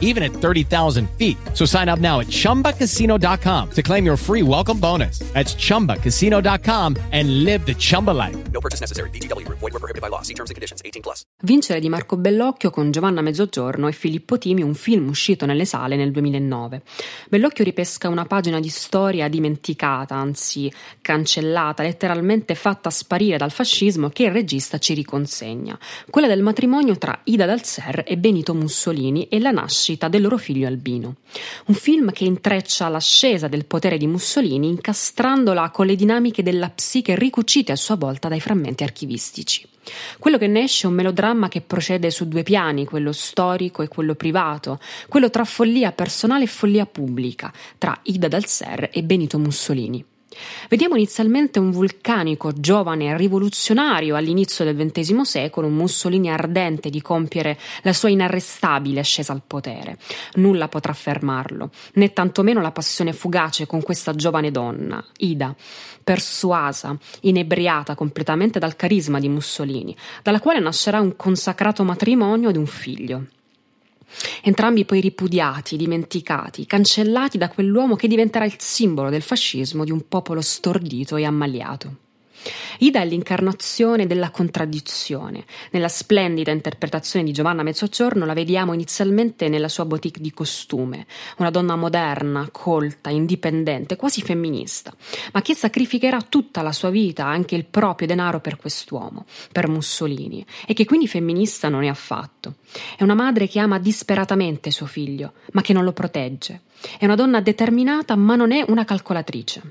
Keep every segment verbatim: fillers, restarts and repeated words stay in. even at thirty thousand feet. So sign up now at chumba casino dot com to claim your free welcome bonus. That's chumba casino dot com and live the Chumba life. No purchase necessary. V G W. Void where prohibited by law. See terms and conditions. eighteen plus. Vincere di Marco Bellocchio con Giovanna Mezzogiorno e Filippo Timi, un film uscito nelle sale nel duemilanove. Bellocchio ripesca una pagina di storia dimenticata, anzi cancellata, letteralmente fatta sparire dal fascismo, che il regista ci riconsegna. Quella del matrimonio tra Ida Dalser e Benito Mussolini e la nascita del loro figlio Albino. Un film che intreccia l'ascesa del potere di Mussolini incastrandola con le dinamiche della psiche ricucite a sua volta dai frammenti archivistici. Quello che ne esce è un melodramma che procede su due piani, quello storico e quello privato, quello tra follia personale e follia pubblica, tra Ida Dalser e Benito Mussolini. Vediamo inizialmente un vulcanico, giovane, rivoluzionario all'inizio del ventesimo secolo, un Mussolini ardente di compiere la sua inarrestabile ascesa al potere. Nulla potrà fermarlo, né tantomeno la passione fugace con questa giovane donna, Ida, persuasa, inebriata completamente dal carisma di Mussolini, dalla quale nascerà un consacrato matrimonio ed un figlio. Entrambi poi ripudiati, dimenticati, cancellati da quell'uomo che diventerà il simbolo del fascismo di un popolo stordito e ammaliato. Ida è l'incarnazione della contraddizione. Nella splendida interpretazione di Giovanna Mezzogiorno la vediamo inizialmente nella sua boutique di costume, una donna moderna, colta, indipendente, quasi femminista, ma che sacrificherà tutta la sua vita, anche il proprio denaro, per quest'uomo, per Mussolini, e che quindi femminista non è affatto. È una madre che ama disperatamente suo figlio, ma che non lo protegge. È una donna determinata, ma non è una calcolatrice.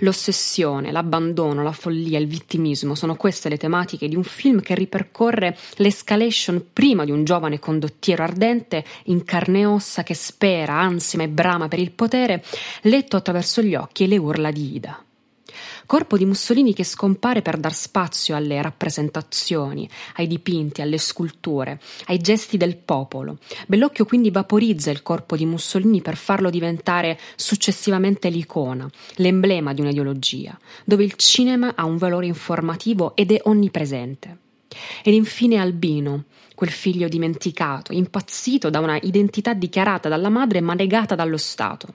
L'ossessione, l'abbandono, la follia, il vittimismo sono queste le tematiche di un film che ripercorre l'escalation prima di un giovane condottiero ardente in carne e ossa che spera, ansima e brama per il potere, letto attraverso gli occhi e le urla di Ida. Corpo di Mussolini che scompare per dar spazio alle rappresentazioni, ai dipinti, alle sculture, ai gesti del popolo. Bellocchio quindi vaporizza il corpo di Mussolini per farlo diventare successivamente l'icona, l'emblema di un'ideologia, dove il cinema ha un valore informativo ed è onnipresente. Ed infine Albino, quel figlio dimenticato, impazzito da una identità dichiarata dalla madre ma negata dallo Stato.